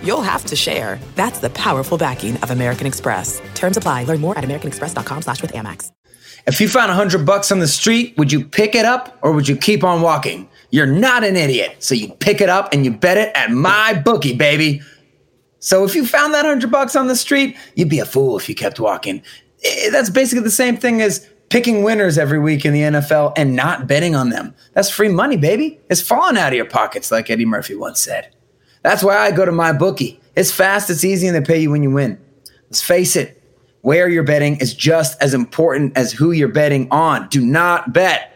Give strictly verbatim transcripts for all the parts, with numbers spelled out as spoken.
you'll have to share. That's the powerful backing of American Express. Terms apply. Learn more at americanexpress.com slash with Amex. If you found one hundred bucks on the street, would you pick it up or would you keep on walking? You're not an idiot, so you pick it up and you bet it at my bookie, baby. So if you found that one hundred bucks on the street, you'd be a fool if you kept walking. That's basically the same thing as picking winners every week in the N F L and not betting on them. That's free money, baby. It's falling out of your pockets, like Eddie Murphy once said. That's why I go to MyBookie. It's fast, it's easy, and they pay you when you win. Let's face it, where you're betting is just as important as who you're betting on. Do not bet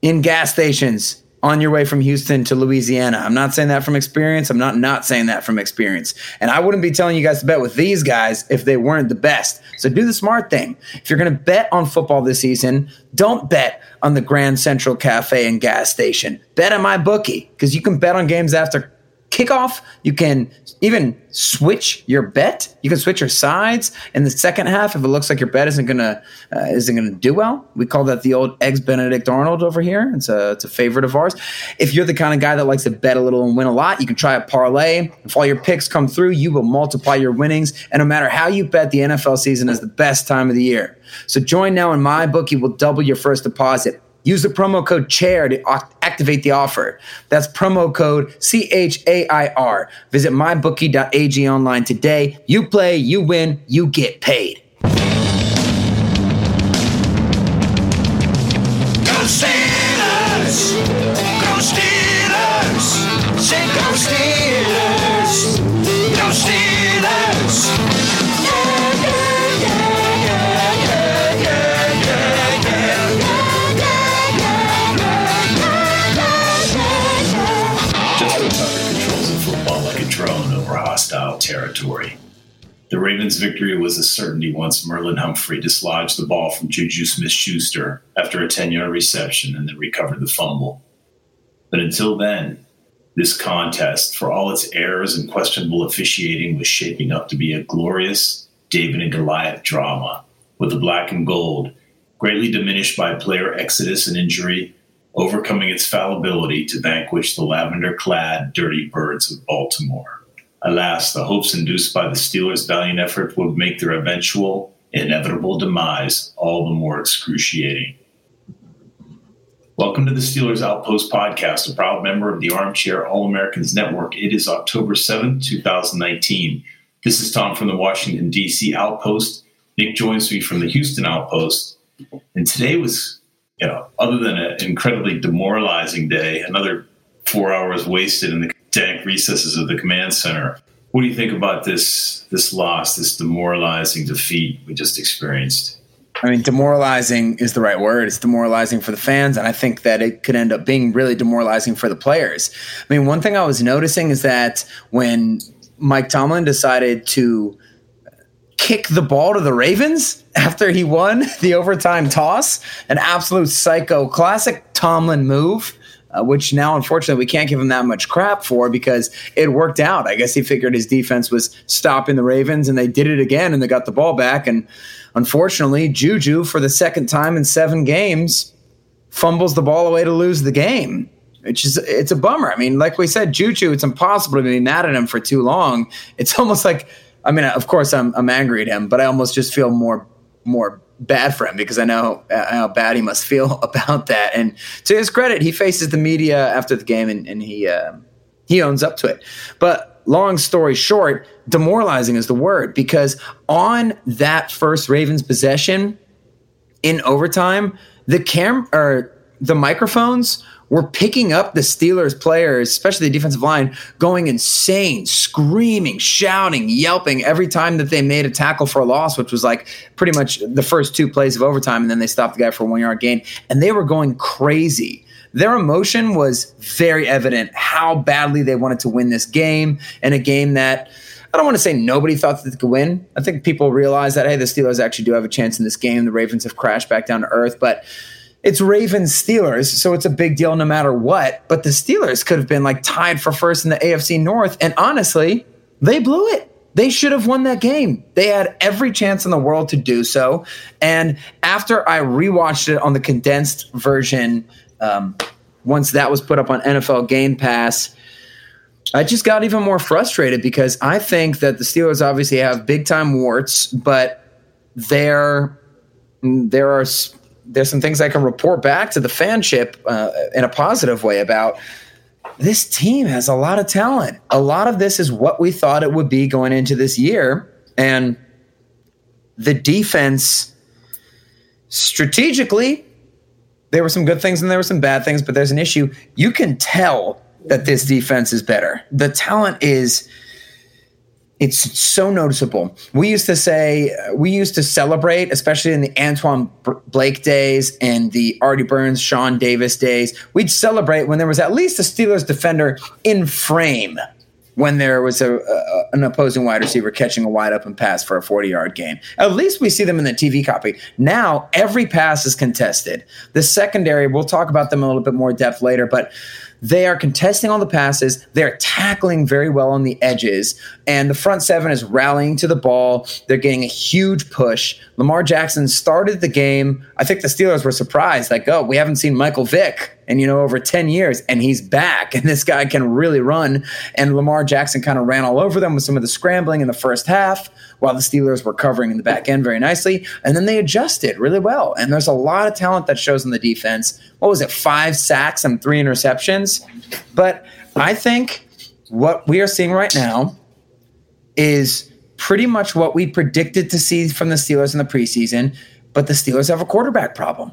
in gas stations on your way from Houston to Louisiana. I'm not saying that from experience. I'm not not saying that from experience. And I wouldn't be telling you guys to bet with these guys if they weren't the best. So do the smart thing. If you're going to bet on football this season, don't bet on the Grand Central Cafe and gas station. Bet on MyBookie because you can bet on games after kickoff. You can even switch your bet. You can switch your sides in the second half if it looks like your bet isn't gonna uh, isn't gonna do well. We call that the old eggs Benedict Arnold over here. It's a it's a favorite of ours. If you're the kind of guy that likes to bet a little and win a lot, you can try a parlay. If all your picks come through, you will multiply your winnings. And no matter how you bet, the N F L season is the best time of the year. So join now, and MyBookie will double your first deposit. Use the promo code CHAIR to activate the offer. That's promo code C H A I R. Visit mybookie dot a g online today. You play, you win, you get paid. Go Steelers! Go Steelers! Say go Steelers! Go Steelers! Hostile territory. The Ravens' victory was a certainty once Merlin Humphrey dislodged the ball from Juju Smith-Schuster after a ten-yard reception and then recovered the fumble. But until then, this contest, for all its errors and questionable officiating, was shaping up to be a glorious David and Goliath drama, with the black and gold, greatly diminished by player exodus and injury, overcoming its fallibility to vanquish the lavender-clad dirty birds of Baltimore. Alas, the hopes induced by the Steelers' valiant effort would make their eventual, inevitable demise all the more excruciating. Welcome to the Steelers Outpost podcast, a proud member of the Armchair All-Americans Network. It is October seventh, twenty nineteen. This is Tom from the Washington, D C Outpost. Nick joins me from the Houston Outpost. And today was, you know, other than an incredibly demoralizing day, another four hours wasted in the dank recesses of the command center. What do you think about this this loss, this demoralizing defeat we just experienced? I mean, demoralizing is the right word. It's demoralizing for the fans, and I think that it could end up being really demoralizing for the players. I mean, one thing I was noticing is that when Mike Tomlin decided to kick the ball to the Ravens after he won the overtime toss, an absolute psycho classic Tomlin move, Uh, which now, unfortunately, we can't give him that much crap for because it worked out. I guess he figured his defense was stopping the Ravens, and they did it again, and they got the ball back. And unfortunately, Juju, for the second time in seven games, fumbles the ball away to lose the game, which is it's a bummer. I mean, like we said, Juju, it's impossible to be mad at him for too long. It's almost like, I mean, of course, I'm, I'm angry at him, but I almost just feel more more bad for him because I know how bad he must feel about that. And to his credit, he faces the media after the game and, and he uh, he owns up to it. But long story short, demoralizing is the word because on that first Ravens possession in overtime, the cam or the microphones were picking up the Steelers players, especially the defensive line, going insane, screaming, shouting, yelping every time that they made a tackle for a loss, which was like pretty much the first two plays of overtime, and then they stopped the guy for a one-yard gain. And they were going crazy. Their emotion was very evident how badly they wanted to win this game, and a game that I don't want to say nobody thought that they could win. I think people realize that, hey, the Steelers actually do have a chance in this game. The Ravens have crashed back down to earth, but it's Ravens Steelers, so it's a big deal no matter what. But the Steelers could have been like tied for first in the A F C North, and honestly, they blew it. They should have won that game. They had every chance in the world to do so. And after I rewatched it on the condensed version, um, once that was put up on N F L Game Pass, I just got even more frustrated because I think that the Steelers obviously have big time warts, but there, there are there's some things I can report back to the fanship uh, in a positive way about. This team has a lot of talent. A lot of this is what we thought it would be going into this year. And the defense, strategically, there were some good things and there were some bad things, but there's an issue. You can tell that this defense is better. The talent is, it's so noticeable. We used to say, we used to celebrate, especially in the Antoine Blake days and the Artie Burns, Sean Davis days, we'd celebrate when there was at least a Steelers defender in frame when there was a, a an opposing wide receiver catching a wide open pass for a forty-yard gain. At least we see them in the T V copy. Now every pass is contested. The secondary, we'll talk about them a little bit more depth later, but they are contesting all the passes. They're tackling very well on the edges. And the front seven is rallying to the ball. They're getting a huge push. Lamar Jackson started the game. I think the Steelers were surprised. Like, oh, we haven't seen Michael Vick in, you know, over ten years. And he's back. And this guy can really run. And Lamar Jackson kind of ran all over them with some of the scrambling in the first half while the Steelers were covering in the back end very nicely. And then they adjusted really well. And there's a lot of talent that shows in the defense. What was it, five sacks and three interceptions? But I think what we are seeing right now is pretty much what we predicted to see from the Steelers in the preseason, but the Steelers have a quarterback problem.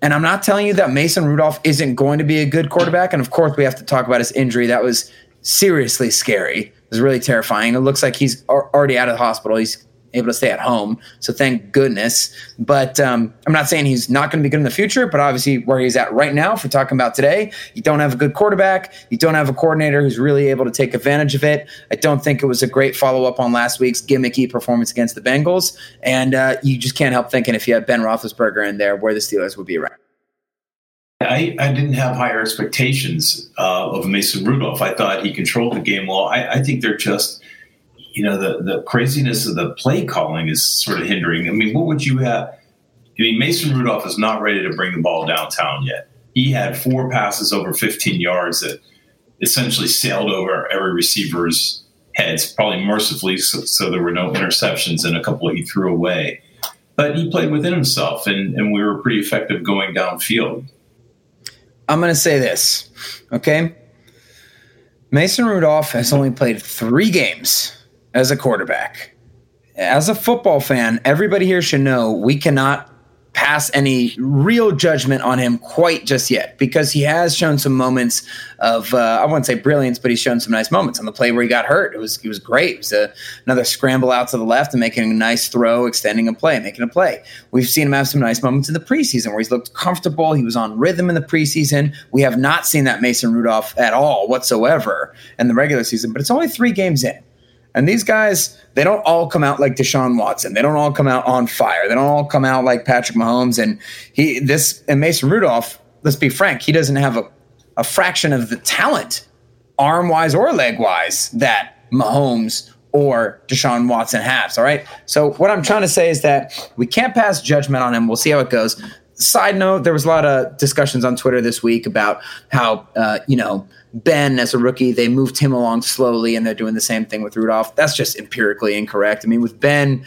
And I'm not telling you that Mason Rudolph isn't going to be a good quarterback, and of course we have to talk about his injury. That was seriously scary. It was really terrifying. It looks like he's already out of the hospital. He's able to stay at home, so thank goodness. But um, I'm not saying he's not going to be good in the future, but obviously where he's at right now, if we're talking about today, you don't have a good quarterback. You don't have a coordinator who's really able to take advantage of it. I don't think it was a great follow-up on last week's gimmicky performance against the Bengals, and uh, you just can't help thinking if you had Ben Roethlisberger in there, where the Steelers would be right. I, I didn't have higher expectations uh, of Mason Rudolph. I thought he controlled the game well. I, I think they're just... You know, the, the craziness of the play calling is sort of hindering. I mean, what would you have? I mean, Mason Rudolph is not ready to bring the ball downtown yet. He had four passes over fifteen yards that essentially sailed over every receiver's heads, probably mercifully, so, so there were no interceptions and a couple he threw away. But he played within himself, and, and we were pretty effective going downfield. I'm going to say this, okay? Mason Rudolph has only played three games as a quarterback. As a football fan, everybody here should know we cannot pass any real judgment on him quite just yet because he has shown some moments of, uh, I wouldn't say brilliance, but he's shown some nice moments. On the play where he got hurt, it was it was great. It was a, another scramble out to the left and making a nice throw, extending a play, making a play. We've seen him have some nice moments in the preseason where he's looked comfortable. He was on rhythm in the preseason. We have not seen that Mason Rudolph at all whatsoever in the regular season, but it's only three games in. And these guys, they don't all come out like Deshaun Watson. They don't all come out on fire. They don't all come out like Patrick Mahomes. And he, this, and Mason Rudolph, let's be frank, he doesn't have a, a fraction of the talent, arm-wise or leg-wise, that Mahomes or Deshaun Watson has, all right? So what I'm trying to say is that we can't pass judgment on him. We'll see how it goes. Side note, there was a lot of discussions on Twitter this week about how, uh, you know, Ben, as a rookie, they moved him along slowly, and they're doing the same thing with Rudolph. That's just empirically incorrect. I mean, with Ben,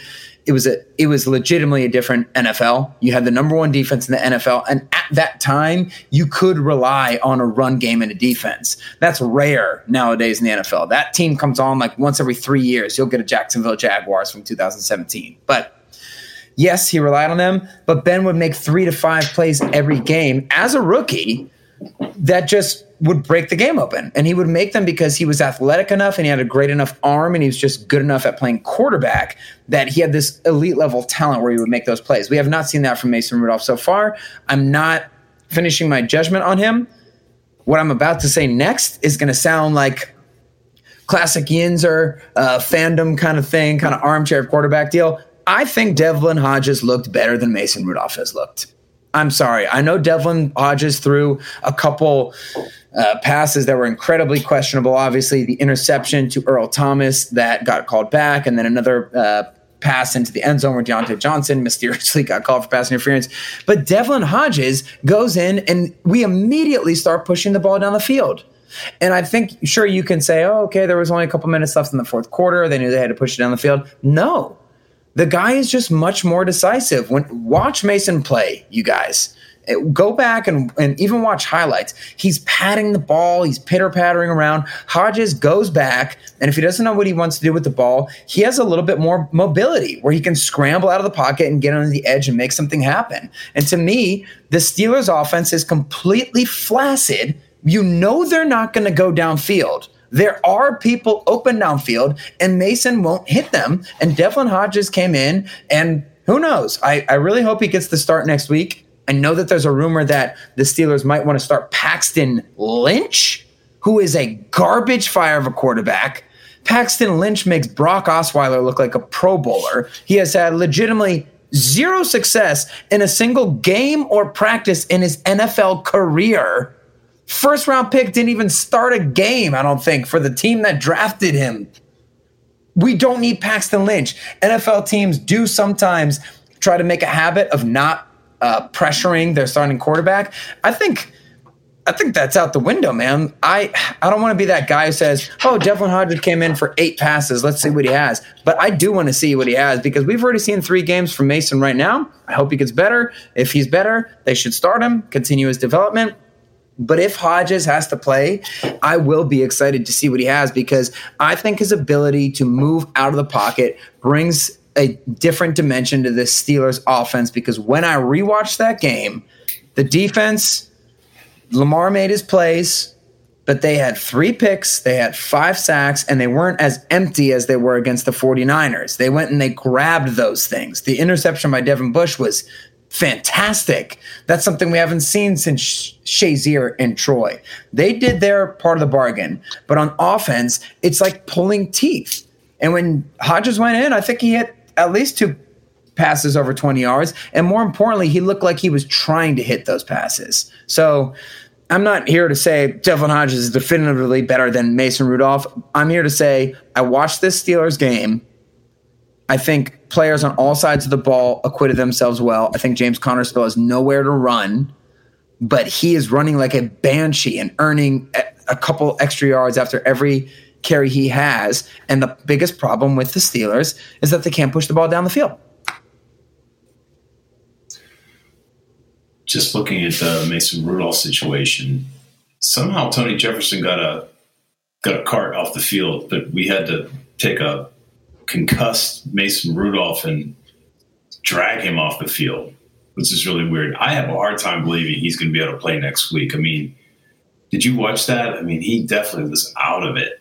it was a it was legitimately a different N F L. You had the number one defense in the N F L, and at that time, you could rely on a run game and a defense. That's rare nowadays in the N F L. That team comes on like once every three years. You'll get a Jacksonville Jaguars from two thousand seventeen. But yes, he relied on them, but Ben would make three to five plays every game as a rookie that just would break the game open, and he would make them because he was athletic enough and he had a great enough arm and he was just good enough at playing quarterback that he had this elite level talent where he would make those plays. We have not seen that from Mason Rudolph so far. I'm not finishing my judgment on him. What I'm about to say next is going to sound like classic Yinzer uh, fandom kind of thing, kind of armchair quarterback deal, I think Devlin Hodges looked better than Mason Rudolph has looked. I'm sorry. I know Devlin Hodges threw a couple uh, passes that were incredibly questionable. Obviously, the interception to Earl Thomas that got called back, and then another uh, pass into the end zone where Diontae Johnson mysteriously got called for pass interference. But Devlin Hodges goes in, and we immediately start pushing the ball down the field. And I think, sure, you can say, oh, okay, there was only a couple minutes left in the fourth quarter. They knew they had to push it down the field. No. The guy is just much more decisive. When watch Mason play, you guys. Go back and, and even watch highlights. He's patting the ball. He's pitter-pattering around. Hodges goes back, and if he doesn't know what he wants to do with the ball, he has a little bit more mobility where he can scramble out of the pocket and get on the edge and make something happen. And to me, the Steelers' offense is completely flaccid. You know they're not going to go downfield. There are people open downfield, and Mason won't hit them. And Devlin Hodges came in, and who knows? I, I really hope he gets the start next week. I know that there's a rumor that the Steelers might want to start Paxton Lynch, who is a garbage fire of a quarterback. Paxton Lynch makes Brock Osweiler look like a Pro Bowler. He has had legitimately zero success in a single game or practice in his N F L career. First round pick, didn't even start a game, I don't think, for the team that drafted him. We don't need Paxton Lynch. N F L teams do sometimes try to make a habit of not uh, pressuring their starting quarterback. I think I think that's out the window, man. I, I don't want to be that guy who says, oh, Devlin Hodges came in for eight passes. Let's see what he has. But I do want to see what he has because we've already seen three games from Mason right now. I hope he gets better. If he's better, they should start him, continue his development. But if Hodges has to play, I will be excited to see what he has because I think his ability to move out of the pocket brings a different dimension to the Steelers offense because when I rewatched that game, the defense, Lamar made his plays, but they had three picks, they had five sacks, and they weren't as empty as they were against the 49ers. They went and they grabbed those things. The interception by Devin Bush was fantastic. That's something we haven't seen since Shazier and Troy. They did their part of the bargain, but on offense, it's like pulling teeth. And when Hodges went in, I think he hit at least two passes over twenty yards. And more importantly, he looked like he was trying to hit those passes. So I'm not here to say Devlin Hodges is definitively better than Mason Rudolph. I'm here to say I watched this Steelers game. I think players on all sides of the ball acquitted themselves well. I think James Conner still has nowhere to run, but he is running like a banshee and earning a couple extra yards after every carry he has. And the biggest problem with the Steelers is that they can't push the ball down the field. Just looking at the Mason Rudolph situation, somehow Tony Jefferson got a got a cart off the field, but we had to take a concussed Mason Rudolph and drag him off the field, which is really weird. I have a hard time believing he's going to be able to play next week. I mean, did you watch that? I mean, he definitely was out of it.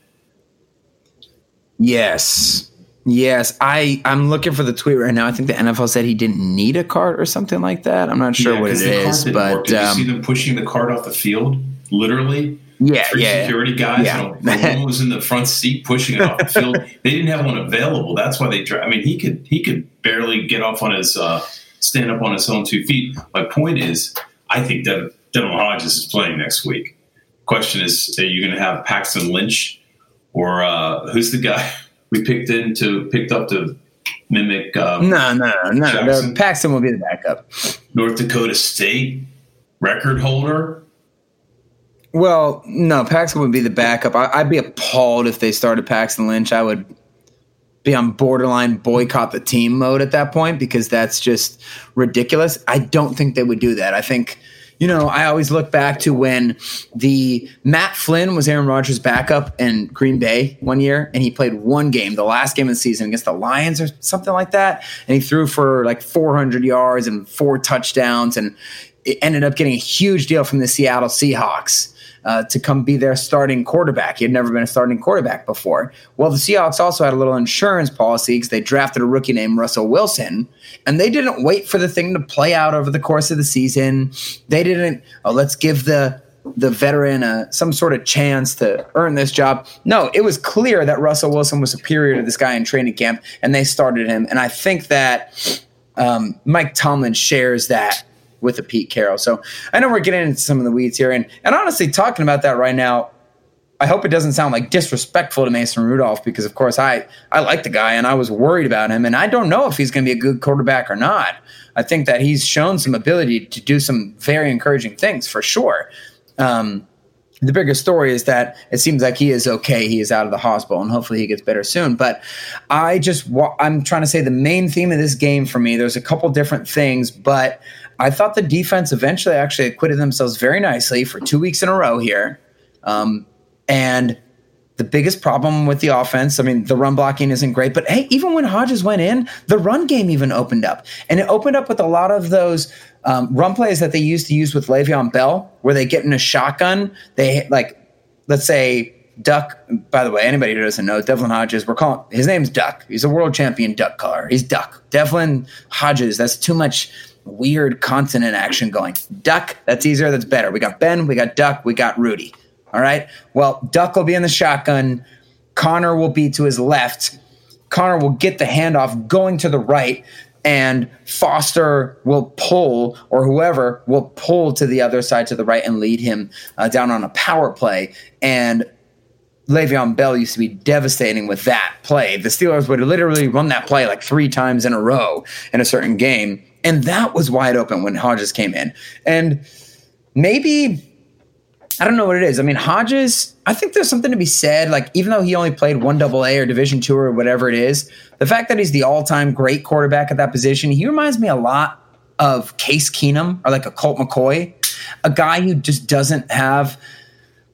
Yes. Yes. I, I'm looking for the tweet right now. I think the N F L said he didn't need a cart or something like that. I'm not sure yeah, what it is, but did um, you see them pushing the cart off the field? Literally? Yeah, Three yeah, security guys. Yeah. You know, one was in the front seat pushing it off the field. They didn't have one available. That's why they. Tra- I mean, he could he could barely get off on his uh, stand up on his own two feet. My point is, I think Devin Hodges is playing next week. Question is, are you going to have Paxton Lynch or uh, who's the guy we picked in to picked up to mimic? Um, no, no, no, Jackson? no. Paxton will be the backup. North Dakota State record holder. Well, no, Paxton would be the backup. I, I'd be appalled if they started Paxton Lynch. I would be on borderline boycott the team mode at that point because that's just ridiculous. I don't think they would do that. I think, you know, I always look back to when the Matt Flynn was Aaron Rodgers' backup in Green Bay one year, and he played one game, the last game of the season against the Lions or something like that, and he threw for like four hundred yards and four touchdowns, and it ended up getting a huge deal from the Seattle Seahawks. Uh, to come be their starting quarterback. He had never been a starting quarterback before. Well, the Seahawks also had a little insurance policy because they drafted a rookie named Russell Wilson, and they didn't wait for the thing to play out over the course of the season. They didn't, oh, let's give the the veteran uh, some sort of chance to earn this job. No, it was clear that Russell Wilson was superior to this guy in training camp, and they started him. And I think that um, Mike Tomlin shares that with a Pete Carroll. So I know we're getting into some of the weeds here. And, and honestly, talking about that right now, I hope it doesn't sound like disrespectful to Mason Rudolph, because, of course, I, I like the guy and I was worried about him. And I don't know if he's going to be a good quarterback or not. I think that he's shown some ability to do some very encouraging things for sure. Um, the bigger story is that it seems like he is okay. He is out of the hospital, and hopefully he gets better soon. But I just wa- I'm trying to say the main theme of this game for me, there's a couple different things, but I thought the defense eventually actually acquitted themselves very nicely for two weeks in a row here. Um, and the biggest problem with the offense, I mean, the run blocking isn't great, but hey, even when Hodges went in, the run game even opened up. And it opened up with a lot of those um, run plays that they used to use with Le'Veon Bell, where they get in a shotgun. They, like, let's say Duck, by the way, anybody who doesn't know, Devlin Hodges, we're calling, his name's Duck. He's a world champion duck caller. He's Duck. Devlin Hodges, that's too much weird consonant action going. Duck, that's easier, that's better. We got Ben, we got Duck, we got Rudy. All right. Well, Duck will be in the shotgun. Connor will be to his left. Connor will get the handoff going to the right, and Foster will pull, or whoever will pull to the other side to the right and lead him uh, down on a power play. And Le'Veon Bell used to be devastating with that play. The Steelers would literally run that play like three times in a row in a certain game. And that was wide open when Hodges came in. And maybe, I don't know what it is. I mean, Hodges, I think there's something to be said. Like, even though he only played one double A or division two or whatever it is, the fact that he's the all-time great quarterback at that position, he reminds me a lot of Case Keenum or like a Colt McCoy, a guy who just doesn't have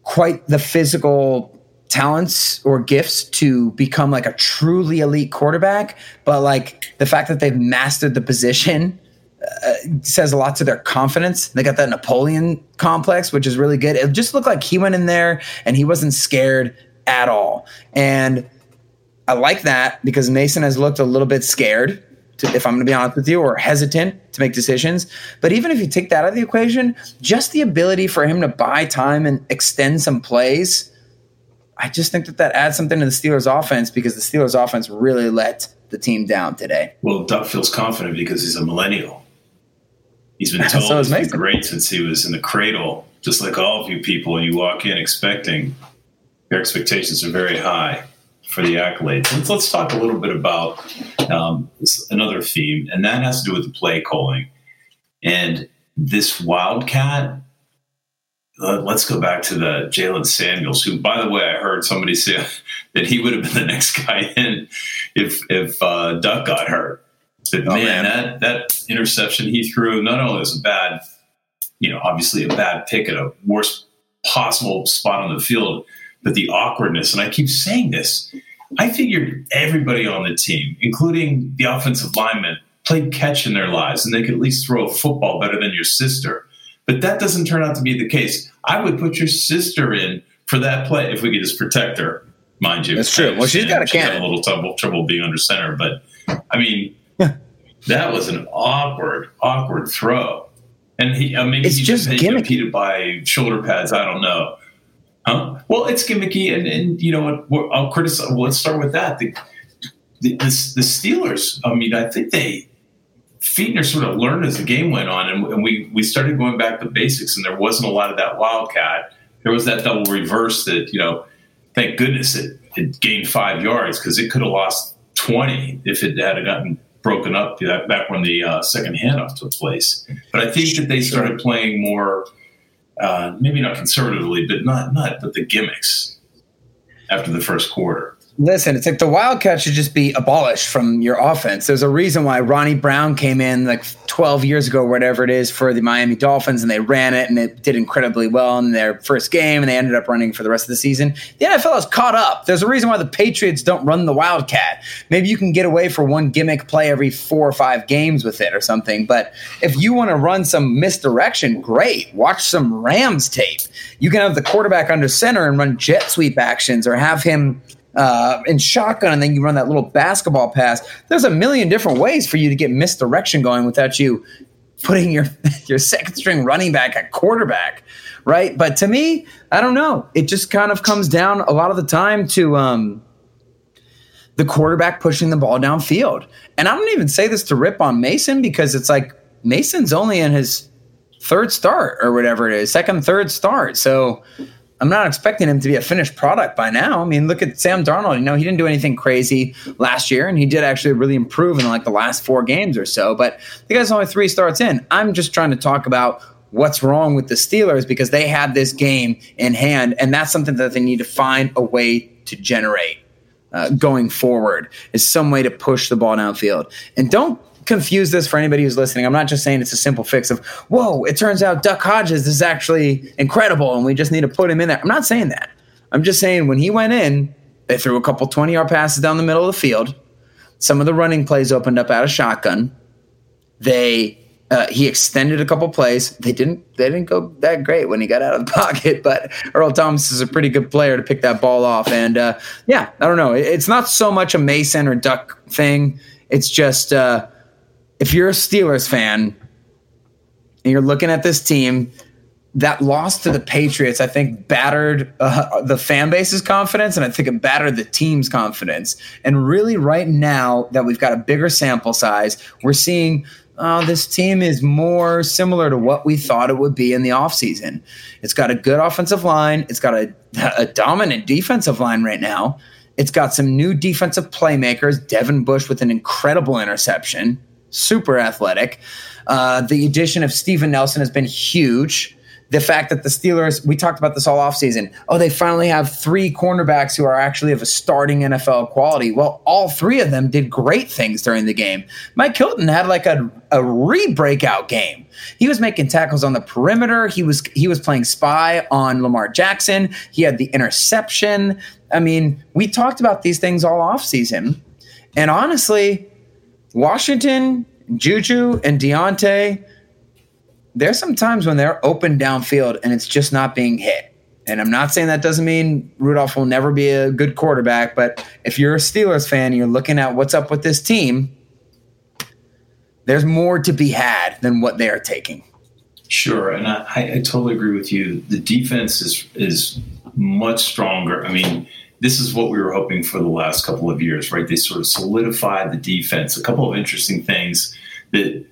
quite the physical talents or gifts to become like a truly elite quarterback. But like the fact that they've mastered the position Uh, says a lot to their confidence. They got that Napoleon complex, which is really good. It just looked like he went in there and he wasn't scared at all. And I like that, because Mason has looked a little bit scared, to, if I'm going to be honest with you, or hesitant to make decisions. But even if you take that out of the equation, just the ability for him to buy time and extend some plays, I just think that that adds something to the Steelers offense, because the Steelers offense really let the team down today. Well, Duck feels confident because he's a millennial. He's been told so he's been great since he was in the cradle, just like all of you people. You walk in expecting, your expectations are very high for the accolades. Let's, let's talk a little bit about um, this, another theme, and that has to do with the play calling. And this Wildcat, uh, let's go back to the Jaylen Samuels, who, by the way, I heard somebody say that he would have been the next guy in if, if uh, Duck got hurt. But man, oh, man. That, that interception he threw, not only was a bad, you know, obviously a bad pick at a worst possible spot on the field, but the awkwardness, and I keep saying this, I figured everybody on the team, including the offensive linemen, played catch in their lives, and they could at least throw a football better than your sister. But that doesn't turn out to be the case. I would put your sister in for that play if we could just protect her, mind you. That's true. Well, she's got a cannon. She had a little trouble, trouble being under center, but, I mean, that was an awkward, awkward throw. And he, I mean, it's he just impeded by shoulder pads. I don't know. Huh? Well, it's gimmicky. And, and you know what? I'll criticize. Well, let's start with that. The, the, the, the Steelers, I mean, I think they, Fichtner sort of learned as the game went on. And, and we, we started going back to basics. And there wasn't a lot of that wildcat. There was that double reverse that, you know, thank goodness it, it gained five yards because it could have lost twenty if it had gotten broken up that back when the uh, second handoff took place. But I think that they started playing more, uh, maybe not conservatively, but not, not, but the gimmicks after the first quarter. Listen, it's like the wildcat should just be abolished from your offense. There's a reason why Ronnie Brown came in like twelve years ago, whatever it is, for the Miami Dolphins, and they ran it, and it did incredibly well in their first game, and they ended up running for the rest of the season. The N F L is caught up. There's a reason why the Patriots don't run the wildcat. Maybe you can get away for one gimmick play every four or five games with it or something, but if you want to run some misdirection, great. Watch some Rams tape. You can have the quarterback under center and run jet sweep actions, or have him – Uh, in shotgun, and then you run that little basketball pass. There's a million different ways for you to get misdirection going without you putting your your second string running back at quarterback, right? But to me, I don't know. It just kind of comes down a lot of the time to um, the quarterback pushing the ball downfield. And I don't even say this to rip on Mason, because it's like Mason's only in his third start or whatever it is, second, third start. So I'm not expecting him to be a finished product by now. I mean, look at Sam Darnold. You know, he didn't do anything crazy last year, and he did actually really improve in like the last four games or so. But the guy's only three starts in. I'm just trying to talk about what's wrong with the Steelers, because they have this game in hand, and that's something that they need to find a way to generate uh, going forward, is some way to push the ball downfield. And don't confuse this for anybody who's listening. I'm not just saying it's a simple fix of, whoa, it turns out Duck Hodges is actually incredible and we just need to put him in there. I'm not saying that. I'm just saying when he went in, they threw a couple twenty-yard passes down the middle of the field. Some of the running plays opened up out of shotgun. They uh, he extended a couple plays. They didn't they didn't go that great when he got out of the pocket, but Earl Thomas is a pretty good player to pick that ball off. And uh, yeah, I don't know. It's not so much a Mason or Duck thing. It's just uh, – if you're a Steelers fan and you're looking at this team, that loss to the Patriots, I think, battered uh, the fan base's confidence, and I think it battered the team's confidence. And really right now that we've got a bigger sample size, we're seeing uh, this team is more similar to what we thought it would be in the offseason. It's got a good offensive line. It's got a, a dominant defensive line right now. It's got some new defensive playmakers, Devin Bush with an incredible interception. Super athletic. Uh, the addition of Steven Nelson has been huge. The fact that the Steelers, we talked about this all offseason, oh, they finally have three cornerbacks who are actually of a starting N F L quality. Well, all three of them did great things during the game. Mike Hilton had like a, a re-breakout game. He was making tackles on the perimeter. He was he was playing spy on Lamar Jackson. He had the interception. I mean, we talked about these things all offseason. And honestly, Washington, Juju, and Diontae, there's some times when they're open downfield and it's just not being hit. And I'm not saying that doesn't mean Rudolph will never be a good quarterback, but if you're a Steelers fan and you're looking at what's up with this team, there's more to be had than what they are taking. Sure, and I, I totally agree with you. The defense is is much stronger. I mean, this is what we were hoping for the last couple of years, right? They sort of solidified the defense. A couple of interesting things that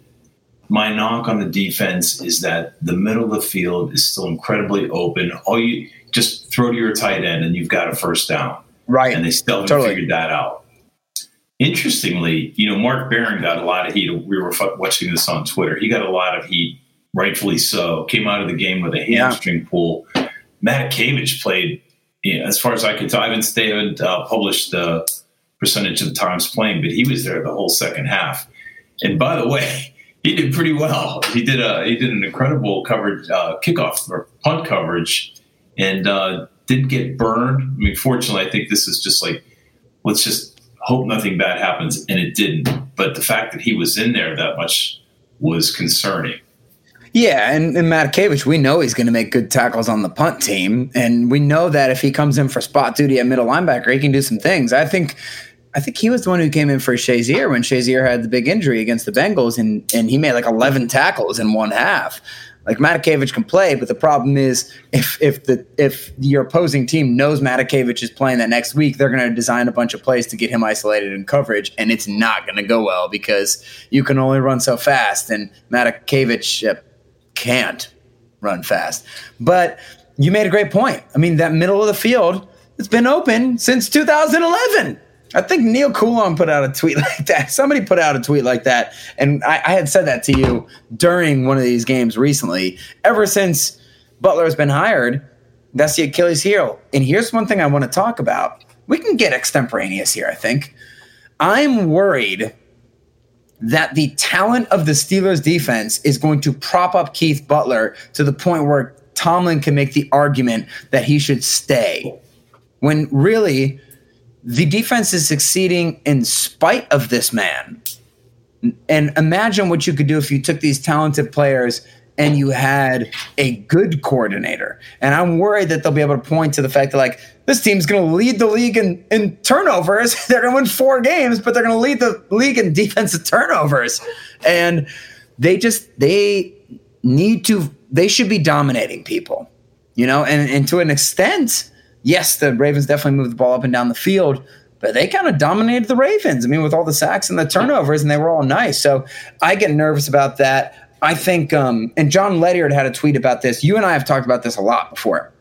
my knock on the defense is that the middle of the field is still incredibly open. All you just throw to your tight end and you've got a first down. Right. And they still haven't totally figured that out. Interestingly, you know, Mark Barron got a lot of heat. We were watching this on Twitter. He got a lot of heat, rightfully so. Came out of the game with a hamstring yeah. pull. Matakevich played. Yeah, as far as I can tell, I haven't, they haven't uh, published the percentage of times playing, but he was there the whole second half. And by the way, he did pretty well. He did a he did an incredible coverage uh, kickoff or punt coverage, and uh, didn't get burned. I mean, fortunately, I think this is just like, let's just hope nothing bad happens, and it didn't. But the fact that he was in there that much was concerning. Yeah, and, and Matakevich, we know he's going to make good tackles on the punt team, and we know that if he comes in for spot duty at middle linebacker, he can do some things. I think I think he was the one who came in for Shazier when Shazier had the big injury against the Bengals, and, and he made like eleven tackles in one half. Like, Matakevich can play, but the problem is if if the if your opposing team knows Matakevich is playing that next week, they're going to design a bunch of plays to get him isolated in coverage, and it's not going to go well because you can only run so fast, and Matakevich uh, – can't run fast. But you made a great point. I mean, that middle of the field, it's been open since two thousand eleven. I think Neil Coulon put out a tweet like that. Somebody put out a tweet like that. And I, I had said that to you during one of these games recently. Ever since Butler has been hired, that's the Achilles heel. And here's one thing I want to talk about. We can get extemporaneous here, I think. I'm worried that the talent of the Steelers defense is going to prop up Keith Butler to the point where Tomlin can make the argument that he should stay, when really the defense is succeeding in spite of this man. And imagine what you could do if you took these talented players and you had a good coordinator. And I'm worried that they'll be able to point to the fact that, like, this team's going to lead the league in, in turnovers. They're going to win four games, but they're going to lead the league in defensive turnovers. And they just they need to they should be dominating people, you know, and, and to an extent, yes, the Ravens definitely moved the ball up and down the field, but they kind of dominated the Ravens. I mean, with all the sacks and the turnovers, and they were all nice. So I get nervous about that. I think, um, and John Ledyard had a tweet about this. You and I have talked about this a lot before.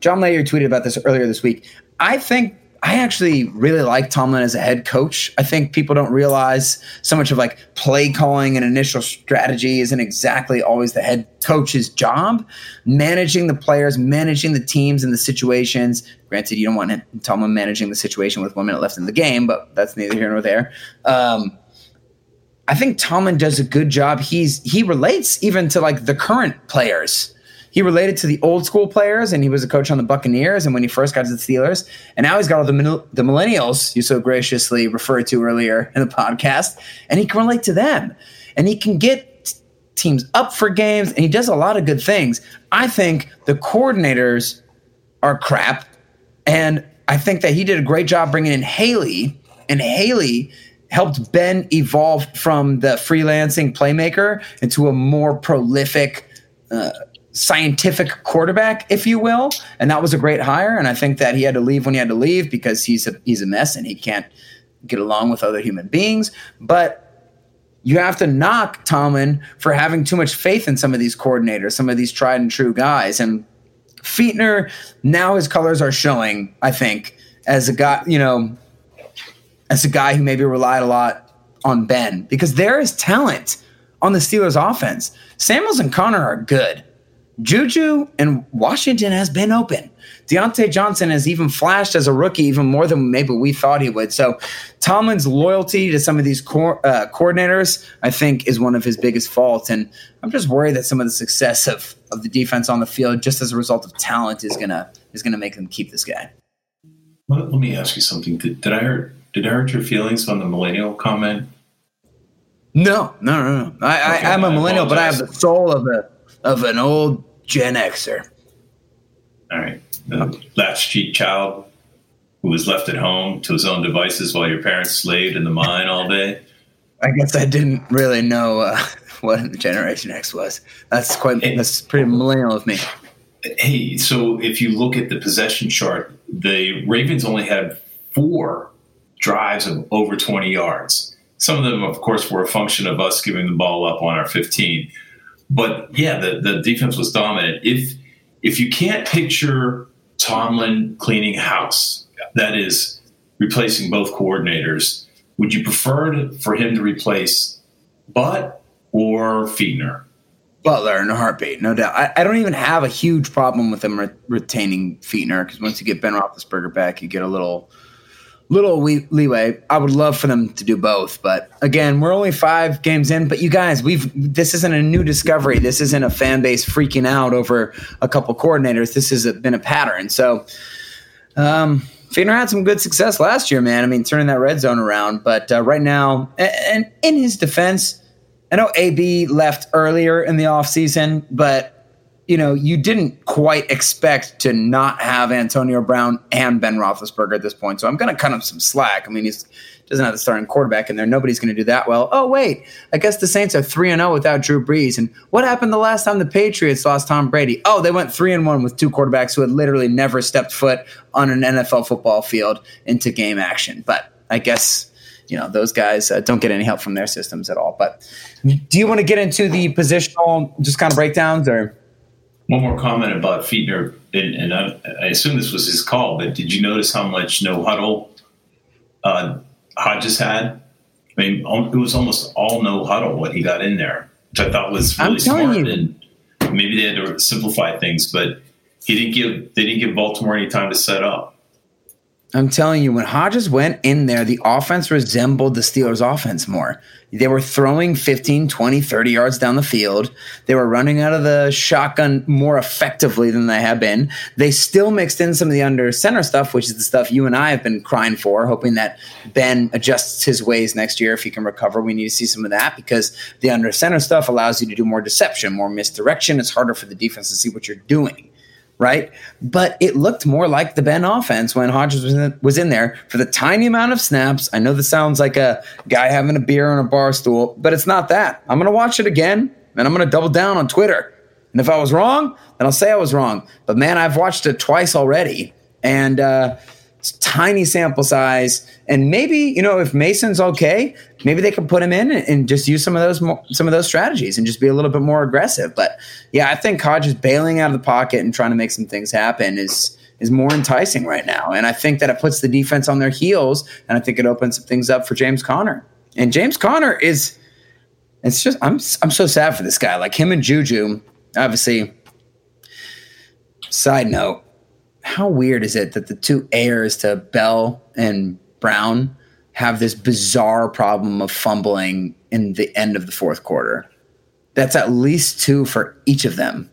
John Ledyard tweeted about this earlier this week. I think I actually really like Tomlin as a head coach. I think people don't realize so much of like play calling and initial strategy isn't exactly always the head coach's job. Managing the players, managing the teams and the situations. Granted, you don't want Tomlin managing the situation with one minute left in the game, but that's neither here nor there. Um, I think Tomlin does a good job. He's he relates even to like the current players. He related to the old school players, and he was a coach on the Buccaneers, and when he first got to the Steelers, and now he's got all the the millennials you so graciously referred to earlier in the podcast, and he can relate to them, and he can get teams up for games, and he does a lot of good things. I think the coordinators are crap, and I think that he did a great job bringing in Haley, and Haley helped Ben evolve from the freelancing playmaker into a more prolific uh scientific quarterback, if you will, and that was a great hire. And I think that he had to leave when he had to leave because he's a, he's a mess and he can't get along with other human beings. But you have to knock Tomlin for having too much faith in some of these coordinators, some of these tried and true guys. And Fichtner, now his colors are showing, I think, as a guy, you know, as a guy who maybe relied a lot on Ben, because there is talent on the Steelers offense. Samuels and Conner are good. Juju and Washington has been open. Diontae Johnson has even flashed as a rookie even more than maybe we thought he would. So Tomlin's loyalty to some of these co- uh, coordinators, I think, is one of his biggest faults. And I'm just worried that some of the success of, of the defense on the field just as a result of talent is gonna is gonna make them keep this guy. Let me ask you something. Did, did I hurt, did I hurt your feelings on the millennial comment? No, no, no, no. I, okay, I, I'm a millennial, but I have the soul of a Of an old Gen Xer. All right. The latchkey child who was left at home to his own devices while your parents slaved in the mine all day. I guess I didn't really know uh, what Generation X was. That's quite. Hey, that's pretty millennial of me. Hey, so if you look at the possession chart, the Ravens only had four drives of over twenty yards. Some of them, of course, were a function of us giving the ball up on our fifteen. But, yeah, the, the defense was dominant. If if you can't picture Tomlin cleaning house, that is replacing both coordinators, would you prefer to, for him to replace Butt or Fichtner? Butler in a heartbeat, no doubt. I, I don't even have a huge problem with him re- retaining Fichtner because once you get Ben Roethlisberger back, you get a little – Little wee- leeway. I would love for them to do both, but again, we're only five games in. But you guys, we've this isn't a new discovery. This isn't a fan base freaking out over a couple coordinators. This has been a pattern. So, um, Fichtner had some good success last year, man. I mean, turning that red zone around. But uh, right now, and, and in his defense, I know A B left earlier in the offseason, but you know, you didn't quite expect to not have Antonio Brown and Ben Roethlisberger at this point. So I'm going to cut him some slack. I mean, he doesn't have the starting quarterback in there. Nobody's going to do that well. Oh, wait. I guess the Saints are three and oh without Drew Brees. And what happened the last time the Patriots lost Tom Brady? Oh, they went three and one with two quarterbacks who had literally never stepped foot on an N F L football field into game action. But I guess, you know, those guys uh, don't get any help from their systems at all. But do you want to get into the positional just kind of breakdowns or – One more comment about Fichtner, and, and I, I assume this was his call, but did you notice how much no huddle uh, Hodges had? I mean, it was almost all no huddle what he got in there, which I thought was really smart. You. And maybe they had to simplify things, but he didn't give they didn't give Baltimore any time to set up. I'm telling you, when Hodges went in there, the offense resembled the Steelers' offense more. They were throwing fifteen, twenty, thirty yards down the field. They were running out of the shotgun more effectively than they have been. They still mixed in some of the under center stuff, which is the stuff you and I have been crying for, hoping that Ben adjusts his ways next year if he can recover. We need to see some of that because the under center stuff allows you to do more deception, more misdirection. It's harder for the defense to see what you're doing. right? But it looked more like the Ben offense when Hodges was in, was in there for the tiny amount of snaps. I know this sounds like a guy having a beer on a bar stool, but it's not that. I'm going to watch it again, and I'm going to double down on Twitter. And if I was wrong, then I'll say I was wrong. But, man, I've watched it twice already. And uh, it's tiny sample size. And maybe, you know, if Mason's okay, maybe they can put him in and, and just use some of those mo- some of those strategies and just be a little bit more aggressive. But, yeah, I think Hodges bailing out of the pocket and trying to make some things happen is is more enticing right now. And I think that it puts the defense on their heels, and I think it opens some things up for James Conner. And James Conner is – it's just – I'm I'm so sad for this guy. Like, him and Juju – obviously, side note, how weird is it that the two heirs to Bell and Brown have this bizarre problem of fumbling in the end of the fourth quarter? That's at least two for each of them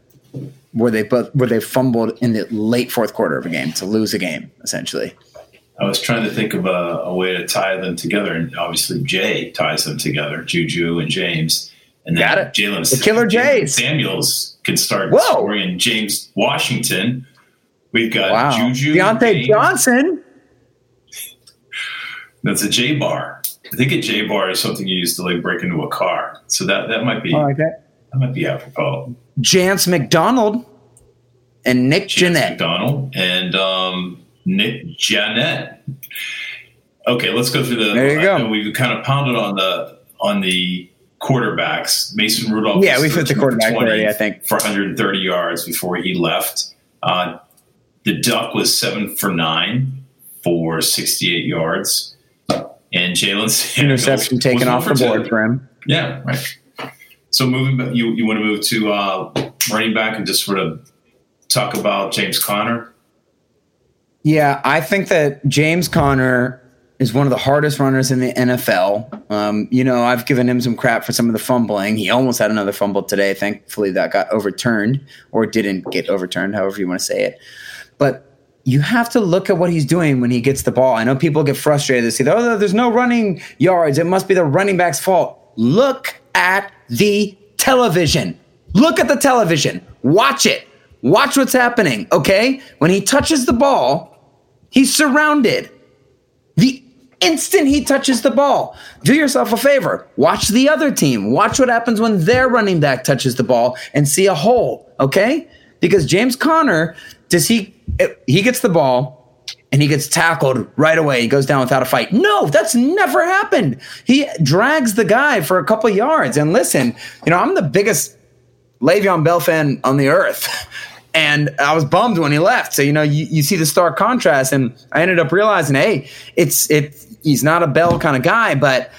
where they both where they fumbled in the late fourth quarter of a game to lose a game, essentially. I was trying to think of a, a way to tie them together, and obviously Jay ties them together, Juju and James. And then Jaylen the killer Jaylen Samuels can start Whoa. scoring, and James Washington. We've got wow. Juju. Diontae James. Johnson. That's a J bar. I think a J bar is something you use to like break into a car. So that, that might be I like that. that might be apropos. Jance McDonald and Nick Jance Jeanette. McDonald and um, Nick Jeanette. Okay, let's go through the there you I go. Know we've kind of pounded on the on the quarterbacks. Mason Rudolph. Yeah, we put the quarterback already, I think. For one hundred thirty yards before he left. Uh, the Duck was seven for nine for sixty-eight yards. And Jaylen Samuels. Interception taken off the board for him. Yeah, right. So moving, you, you want to move to uh, running back and just sort of talk about James Conner? Yeah, I think that James Conner is one of the hardest runners in the N F L. Um, you know, I've given him some crap for some of the fumbling. He almost had another fumble today. Thankfully, that got overturned or didn't get overturned, however you want to say it. But you have to look at what he's doing when he gets the ball. I know people get frustrated. They say, oh, there's no running yards. It must be the running back's fault. Look at the television. Look at the television. Watch it. Watch what's happening, okay? When he touches the ball, he's surrounded. The instant he touches the ball, do yourself a favor. Watch the other team. Watch what happens when their running back touches the ball and see a hole, okay? Because James Conner, does he he gets the ball and he gets tackled right away. He goes down without a fight. No, that's never happened. He drags the guy for a couple yards. And listen, you know, I'm the biggest Le'Veon Bell fan on the earth. And I was bummed when he left. So, you know, you, you see the stark contrast. And I ended up realizing, hey, it's it. he's not a Bell kind of guy, but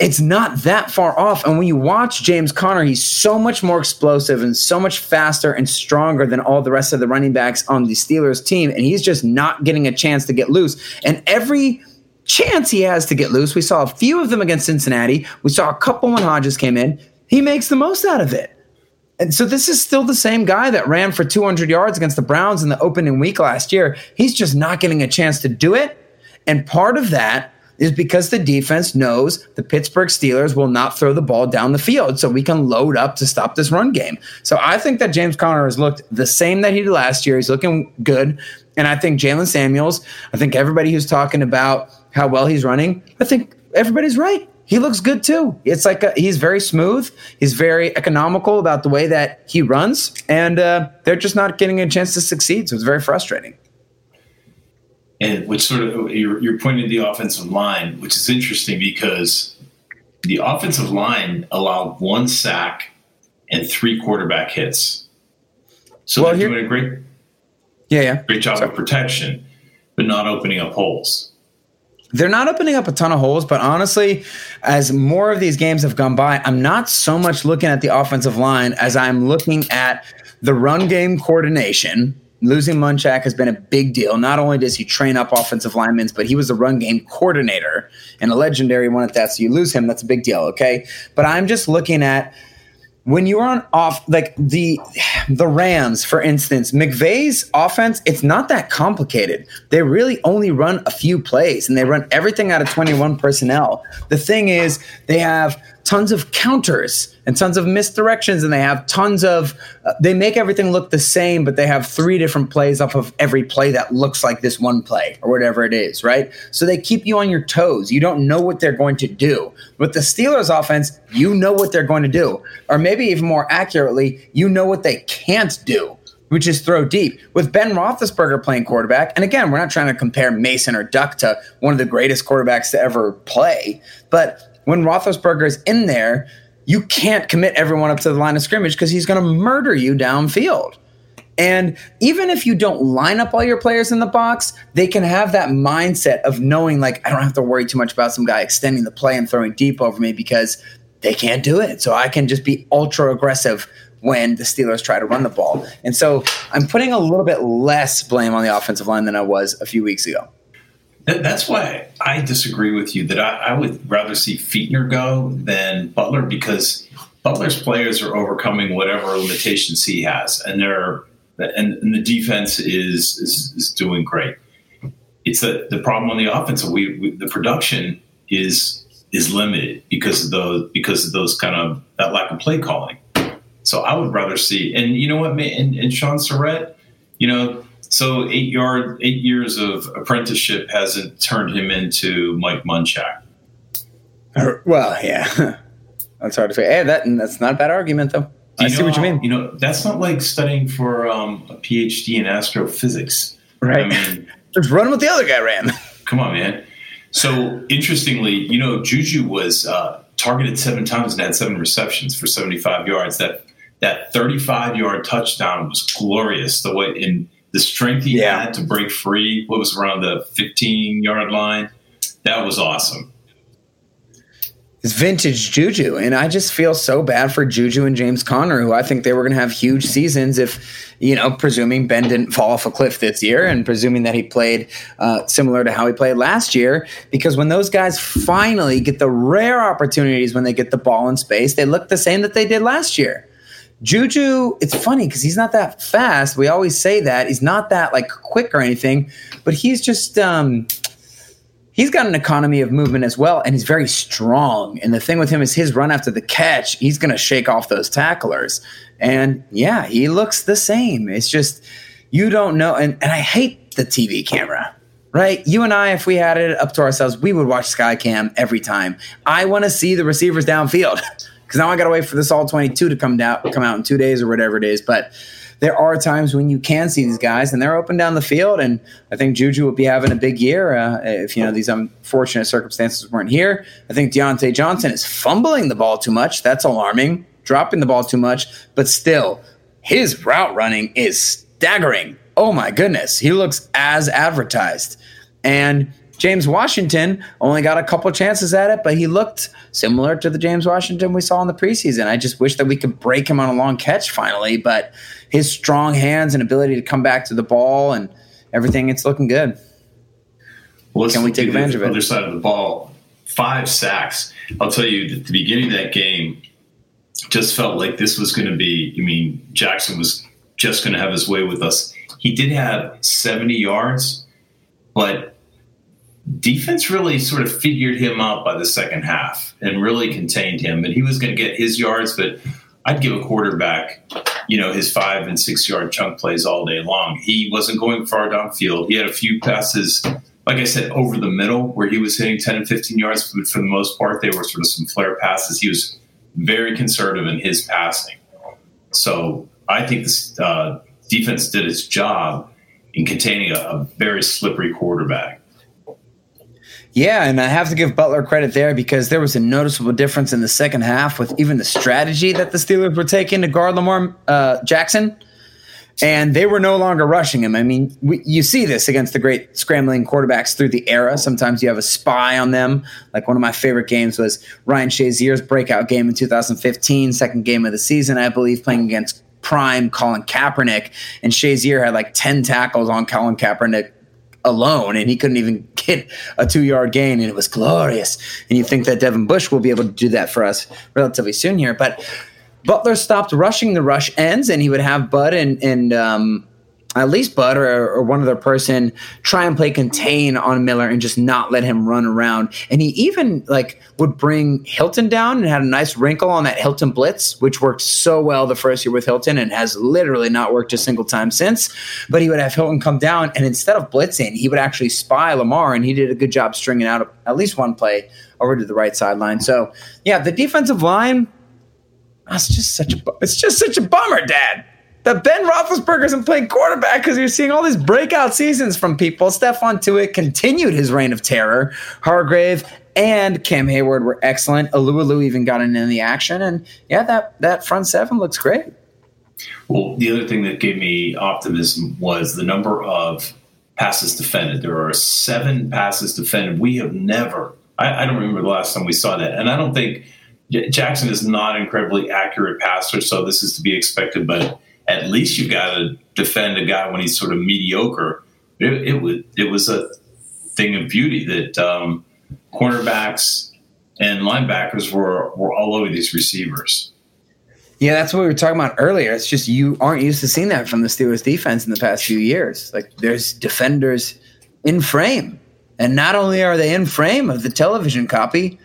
it's not that far off. And when you watch James Conner, he's so much more explosive and so much faster and stronger than all the rest of the running backs on the Steelers team. And he's just not getting a chance to get loose. And every chance he has to get loose, we saw a few of them against Cincinnati. We saw a couple when Hodges came in. He makes the most out of it. And so this is still the same guy that ran for two hundred yards against the Browns in the opening week last year. He's just not getting a chance to do it. And part of that is because the defense knows the Pittsburgh Steelers will not throw the ball down the field, so we can load up to stop this run game. So I think that James Conner has looked the same that he did last year. He's looking good. And I think Jaylen Samuels, I think everybody who's talking about how well he's running, I think everybody's right. He looks good too. It's like a, he's very smooth. He's very economical about the way that he runs, and uh, they're just not getting a chance to succeed. So it's very frustrating. And which sort of you're, you're pointing to the offensive line, which is interesting because the offensive line allowed one sack and three quarterback hits. So well, they're doing a great, yeah, yeah, great job Sorry. of protection, but not opening up holes. They're not opening up a ton of holes, but honestly, as more of these games have gone by, I'm not so much looking at the offensive line as I'm looking at the run game coordination. Losing Munchak has been a big deal. Not only does he train up offensive linemen, but he was a run game coordinator and a legendary one at that. So you lose him, that's a big deal, okay? But I'm just looking at when you're on off, like the the Rams, for instance, McVay's offense, it's not that complicated. They really only run a few plays, and they run everything out of twenty-one personnel. The thing is, they have tons of counters and tons of misdirections, and they have tons of uh, they make everything look the same, but they have three different plays off of every play that looks like this one play or whatever it is, right? So they keep you on your toes. You don't know what they're going to do. With the Steelers offense, you know what they're going to do, or maybe even more accurately, you know what they can't do, which is throw deep. With Ben Roethlisberger playing quarterback, and again, we're not trying to compare Mason or Duck to one of the greatest quarterbacks to ever play, but when Roethlisberger is in there, you can't commit everyone up to the line of scrimmage because he's going to murder you downfield. And even if you don't line up all your players in the box, they can have that mindset of knowing, like, I don't have to worry too much about some guy extending the play and throwing deep over me because they can't do it. So I can just be ultra aggressive when the Steelers try to run the ball. And so I'm putting a little bit less blame on the offensive line than I was a few weeks ago. That's why I disagree with you that I, I would rather see Fichtner go than Butler, because Butler's players are overcoming whatever limitations he has, and they're and, and the defense is, is is doing great. It's the, the problem on the offense. We, we the production is is limited because of those because of those kind of that lack of play calling. So I would rather see, and you know what, and, and Sean Surrett, you know. So eight yard, eight years of apprenticeship hasn't turned him into Mike Munchak. Well, yeah, that's hard to say. Hey, that that's not a bad argument, though. I see what you mean. You know, that's not like studying for um, a P H D in astrophysics, right? I mean, just run what the other guy ran. Come on, man. So interestingly, you know, Juju was uh, targeted seven times and had seven receptions for seventy-five yards. That that thirty-five yard touchdown was glorious. The way in The strength he yeah. had to break free, what was around the fifteen-yard line, that was awesome. It's vintage Juju, and I just feel so bad for Juju and James Conner, who I think they were going to have huge seasons if, you know, presuming Ben didn't fall off a cliff this year and presuming that he played uh, similar to how he played last year, because when those guys finally get the rare opportunities when they get the ball in space, they look the same that they did last year. Juju, it's funny because he's not that fast. We always say that. He's not that like quick or anything, but he's just um, he's got an economy of movement as well, and he's very strong. And the thing with him is his run after the catch, he's going to shake off those tacklers. And, yeah, he looks the same. It's just you don't know. And, and I hate the T V camera. Right? You and I, if we had it up to ourselves, we would watch Skycam every time. I want to see the receivers downfield. Because now I got to wait for this all twenty-two to come down, come out in two days or whatever it is. But there are times when you can see these guys, and they're open down the field. And I think Juju will be having a big year uh, if you know these unfortunate circumstances weren't here. I think Diontae Johnson is fumbling the ball too much. That's alarming. Dropping the ball too much. But still, his route running is staggering. Oh, my goodness. He looks as advertised. And James Washington only got a couple chances at it, but he looked similar to the James Washington we saw in the preseason. I just wish that we could break him on a long catch finally, but his strong hands and ability to come back to the ball and everything, it's looking good. Well, can we take advantage of it? Other side of the ball, five sacks. I'll tell you, at the beginning of that game, just felt like this was going to be, I mean, Jackson was just going to have his way with us. He did have seventy yards, but defense really sort of figured him out by the second half and really contained him. And he was going to get his yards, but I'd give a quarterback, you know, his five and six yard chunk plays all day long. He wasn't going far downfield. He had a few passes, like I said, over the middle where he was hitting ten and fifteen yards, but for the most part, they were sort of some flare passes. He was very conservative in his passing. So I think this uh, defense did its job in containing a, a very slippery quarterback. Yeah, and I have to give Butler credit there because there was a noticeable difference in the second half with even the strategy that the Steelers were taking to guard Lamar uh, Jackson, and they were no longer rushing him. I mean, we, you see this against the great scrambling quarterbacks through the era. Sometimes you have a spy on them. Like one of my favorite games was Ryan Shazier's breakout game in two thousand fifteen, second game of the season, I believe, playing against prime Colin Kaepernick, and Shazier had like ten tackles on Colin Kaepernick alone, and he couldn't even get a two-yard gain, and it was glorious. And you think that Devin Bush will be able to do that for us relatively soon here. But Butler stopped rushing the rush ends, and he would have Bud and, and um, at least Bud or, or one other person try and play contain on Miller and just not let him run around. And he even like would bring Hilton down and had a nice wrinkle on that Hilton blitz, which worked so well the first year with Hilton and has literally not worked a single time since. But he would have Hilton come down, and instead of blitzing, he would actually spy Lamar, and he did a good job stringing out at least one play over to the right sideline. So yeah, the defensive line, that's just such a, it's just such a bummer, Dad, that Ben Roethlisberger isn't playing quarterback, because you're seeing all these breakout seasons from people. Stephon Tuitt continued his reign of terror. Hargrave and Cam Hayward were excellent. Alualu even got in in the action. And, yeah, that, that front seven looks great. Well, the other thing that gave me optimism was the number of passes defended. There are seven passes defended. We have never – I don't remember the last time we saw that. And I don't think – Jackson is not an incredibly accurate passer, so this is to be expected, but – at least you've got to defend a guy when he's sort of mediocre. It, it was it was a thing of beauty that um, cornerbacks and linebackers were, were all over these receivers. Yeah, that's what we were talking about earlier. It's just you aren't used to seeing that from the Steelers defense in the past few years. Like, there's defenders in frame. And not only are they in frame of the television copy,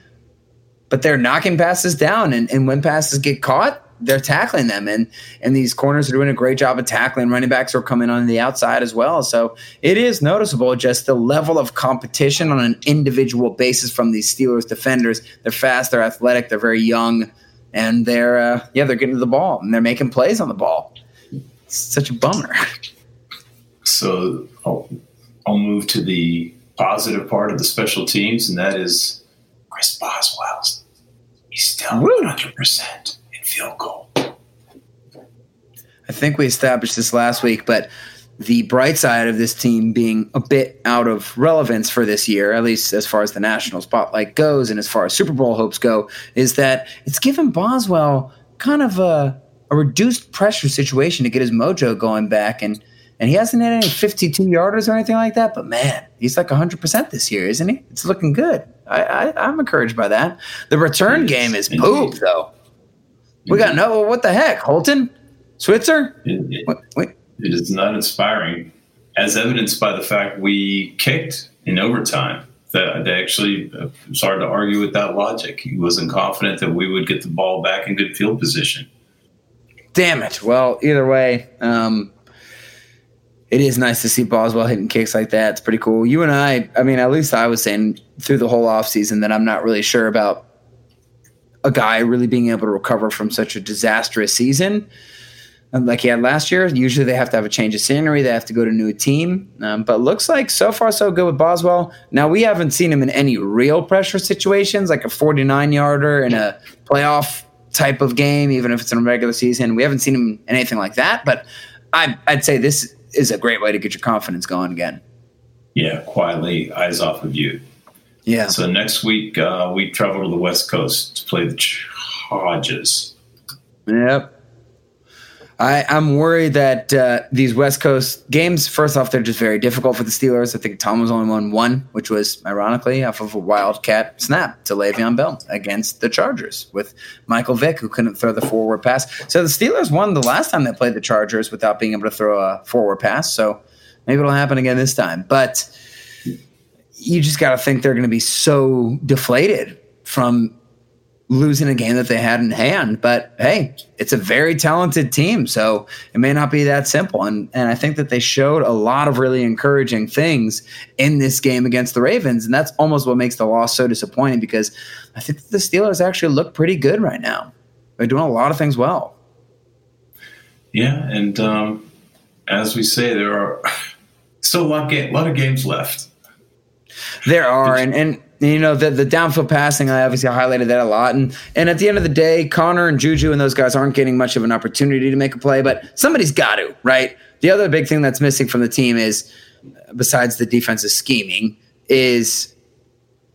but they're knocking passes down. And, and when passes get caught, they're tackling them, and and these corners are doing a great job of tackling. Running backs are coming on the outside as well. So it is noticeable just the level of competition on an individual basis from these Steelers defenders. They're fast, they're athletic, they're very young, and they're uh, yeah, they're getting to the ball and they're making plays on the ball. It's such a bummer. So I'll, I'll move to the positive part of the special teams, and that is Chris Boswell's. He's still one hundred percent. Field goal. I think we established this last week, but the bright side of this team being a bit out of relevance for this year, at least as far as the national spotlight goes and as far as Super Bowl hopes go, is that it's given Boswell kind of a, a reduced pressure situation to get his mojo going back, and and he hasn't had any fifty-two yarders or anything like that, but man, he's like one hundred percent this year, isn't he? It's looking good. I, I, I'm encouraged by that. The return yes, game is indeed. Poop, though. We got no. What the heck, Holton, Switzer? It, it, wait, wait. It is not inspiring, as evidenced by the fact we kicked in overtime. That they actually, it's hard to argue with that logic. He wasn't confident that we would get the ball back in good field position. Damn it! Well, either way, um, it is nice to see Boswell hitting kicks like that. It's pretty cool. You and I, I mean, at least I was saying through the whole offseason that I'm not really sure about a guy really being able to recover from such a disastrous season like he had last year. Usually they have to have a change of scenery. They have to go to a new team. Um, but looks like so far so good with Boswell. Now, we haven't seen him in any real pressure situations, like a forty-nine-yarder in a playoff type of game, even if it's in a regular season. We haven't seen him in anything like that. But I, I'd say this is a great way to get your confidence going again. Yeah, quietly, eyes off of you. Yeah. So next week uh, we travel to the West Coast to play the Chargers. Yep. I, I'm worried that uh, these West Coast games, first off, they're just very difficult for the Steelers. I think Tomlin's only won one, which was ironically off of a wildcat snap to Le'Veon Bell against the Chargers with Michael Vick, who couldn't throw the forward pass. So the Steelers won the last time they played the Chargers without being able to throw a forward pass. So maybe it'll happen again this time. But you just got to think they're going to be so deflated from losing a game that they had in hand. But, hey, it's a very talented team, so it may not be that simple. And and I think that they showed a lot of really encouraging things in this game against the Ravens, and that's almost what makes the loss so disappointing, because I think that the Steelers actually look pretty good right now. They're doing a lot of things well. Yeah, and um, as we say, there are still a lot, ga- lot of games left. There are, and, and you know, the, the downfield passing, I obviously highlighted that a lot. And and at the end of the day, Connor and Juju and those guys aren't getting much of an opportunity to make a play, but somebody's got to, right? The other big thing that's missing from the team is, besides the defensive scheming, is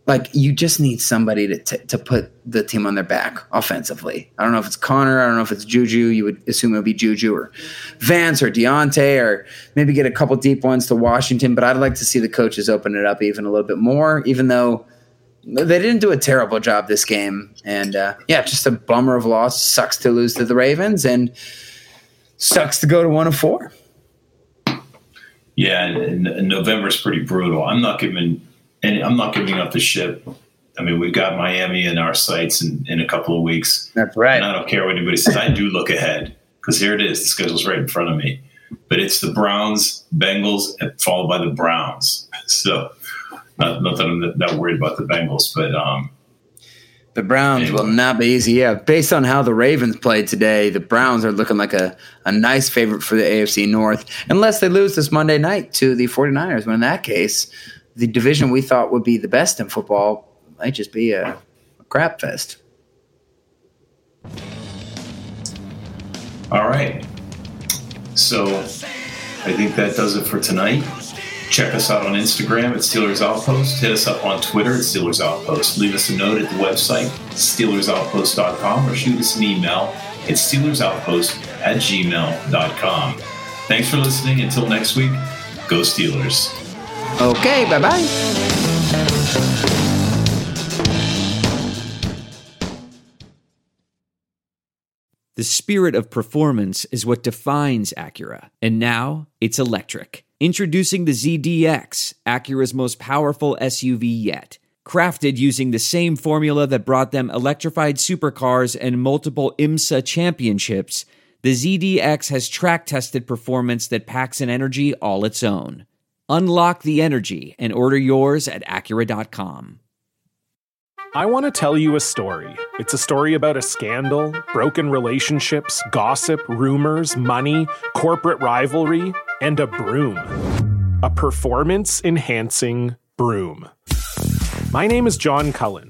like you just need somebody to t- to put the team on their back offensively. I don't know if it's Connor. I don't know if it's Juju. You would assume it would be Juju or Vance or Diontae, or maybe get a couple deep ones to Washington. But I'd like to see the coaches open it up even a little bit more, even though they didn't do a terrible job this game. And, uh, yeah, just a bummer of loss. Sucks to lose to the Ravens and sucks to go to one of four. Yeah, and, and November's pretty brutal. I'm not giving, and I'm not giving up the ship. I mean, we've got Miami in our sights in, in a couple of weeks. That's right. And I don't care what anybody says. I do look ahead because here it is. The schedule's right in front of me. But it's the Browns, Bengals, and followed by the Browns. So not, not that I'm that worried about the Bengals, but um, the Browns anyway. Will not be easy. Yeah, based on how the Ravens played today, the Browns are looking like a, a nice favorite for the A F C North, unless they lose this Monday night to the 49ers. But in that case, the division we thought would be the best in football might just be a, a crap fest. All right. So I think that does it for tonight. Check us out on Instagram at Steelers Outpost. Hit us up on Twitter at Steelers Outpost. Leave us a note at the website, steelers outpost dot com, or shoot us an email at steelers outpost at gmail dot com. Thanks for listening. Until next week, go Steelers. Okay, bye-bye. The spirit of performance is what defines Acura. And now, it's electric. Introducing the Z D X, Acura's most powerful S U V yet. Crafted using the same formula that brought them electrified supercars and multiple IMSA championships, the Z D X has track-tested performance that packs an energy all its own. Unlock the energy and order yours at Acura dot com. I want to tell you a story. It's a story about a scandal, broken relationships, gossip, rumors, money, corporate rivalry, and a broom. A performance-enhancing broom. My name is John Cullen.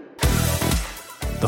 The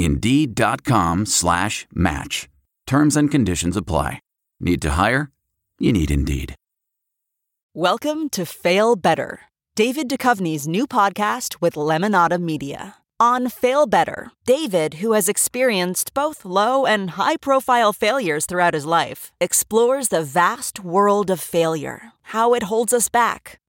Indeed.com slash match. Terms and conditions apply. Need to hire? You need Indeed. Welcome to Fail Better, David Duchovny's new podcast with Lemonada Media. On Fail Better, David, who has experienced both low and high-profile failures throughout his life, explores the vast world of failure, how it holds us back,